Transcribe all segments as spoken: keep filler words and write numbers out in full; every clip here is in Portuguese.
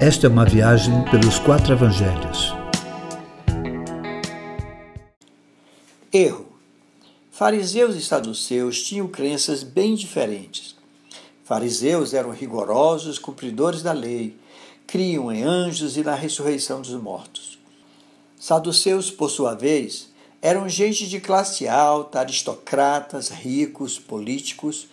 Esta é uma viagem pelos quatro evangelhos. Erro. Fariseus e saduceus tinham crenças bem diferentes. Fariseus eram rigorosos, cumpridores da lei, criam em anjos e na ressurreição dos mortos. Saduceus, por sua vez, eram gente de classe alta, aristocratas, ricos, políticos,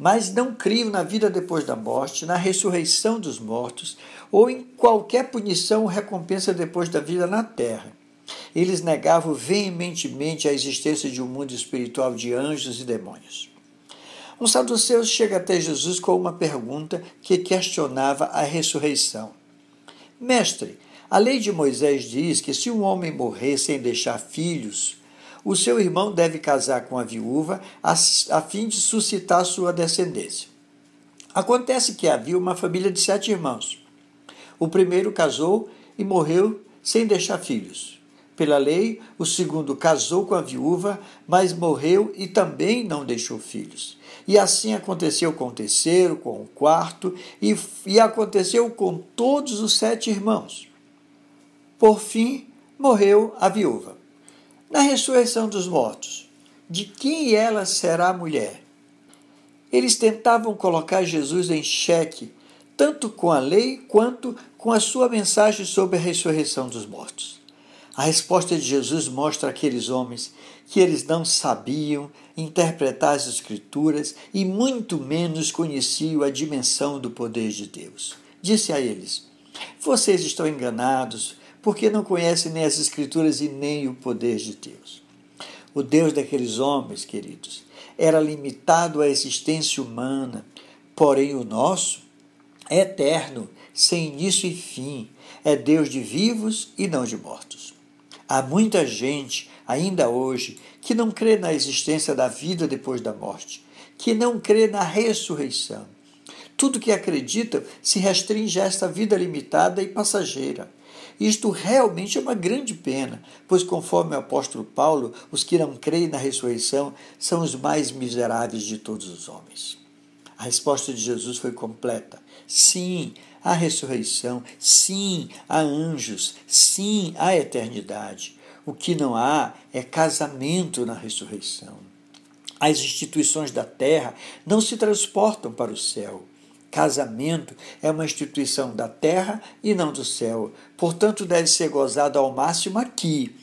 mas não criam na vida depois da morte, na ressurreição dos mortos ou em qualquer punição ou recompensa depois da vida na terra. Eles negavam veementemente a existência de um mundo espiritual de anjos e demônios. Um saduceu chega até Jesus com uma pergunta que questionava a ressurreição. Mestre, a lei de Moisés diz que se um homem morrer sem deixar filhos, o seu irmão deve casar com a viúva a, a fim de suscitar sua descendência. Acontece que havia uma família de sete irmãos. O primeiro casou e morreu sem deixar filhos. Pela lei, o segundo casou com a viúva, mas morreu e também não deixou filhos. E assim aconteceu com o terceiro, com o quarto, e, e aconteceu com todos os sete irmãos. Por fim, morreu a viúva. Na ressurreição dos mortos, de quem ela será a mulher? Eles tentavam colocar Jesus em xeque, tanto com a lei quanto com a sua mensagem sobre a ressurreição dos mortos. A resposta de Jesus mostra àqueles homens que eles não sabiam interpretar as Escrituras e muito menos conheciam a dimensão do poder de Deus. Disse a eles: vocês estão enganados, porque não conhecem nem as Escrituras e nem o poder de Deus. O Deus daqueles homens, queridos, era limitado à existência humana, porém o nosso é eterno, sem início e fim, é Deus de vivos e não de mortos. Há muita gente, ainda hoje, que não crê na existência da vida depois da morte, que não crê na ressurreição. Tudo que acreditam se restringe a esta vida limitada e passageira. Isto realmente é uma grande pena, pois conforme o apóstolo Paulo, os que não creem na ressurreição são os mais miseráveis de todos os homens. A resposta de Jesus foi completa. Sim, a ressurreição, sim, há anjos, sim, há eternidade. O que não há é casamento na ressurreição. As instituições da terra não se transportam para o céu. Casamento é uma instituição da terra e não do céu. Portanto, deve ser gozado ao máximo aqui,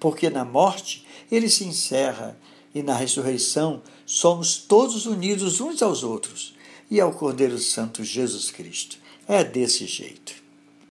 porque na morte ele se encerra e na ressurreição somos todos unidos uns aos outros e ao Cordeiro Santo Jesus Cristo. É desse jeito.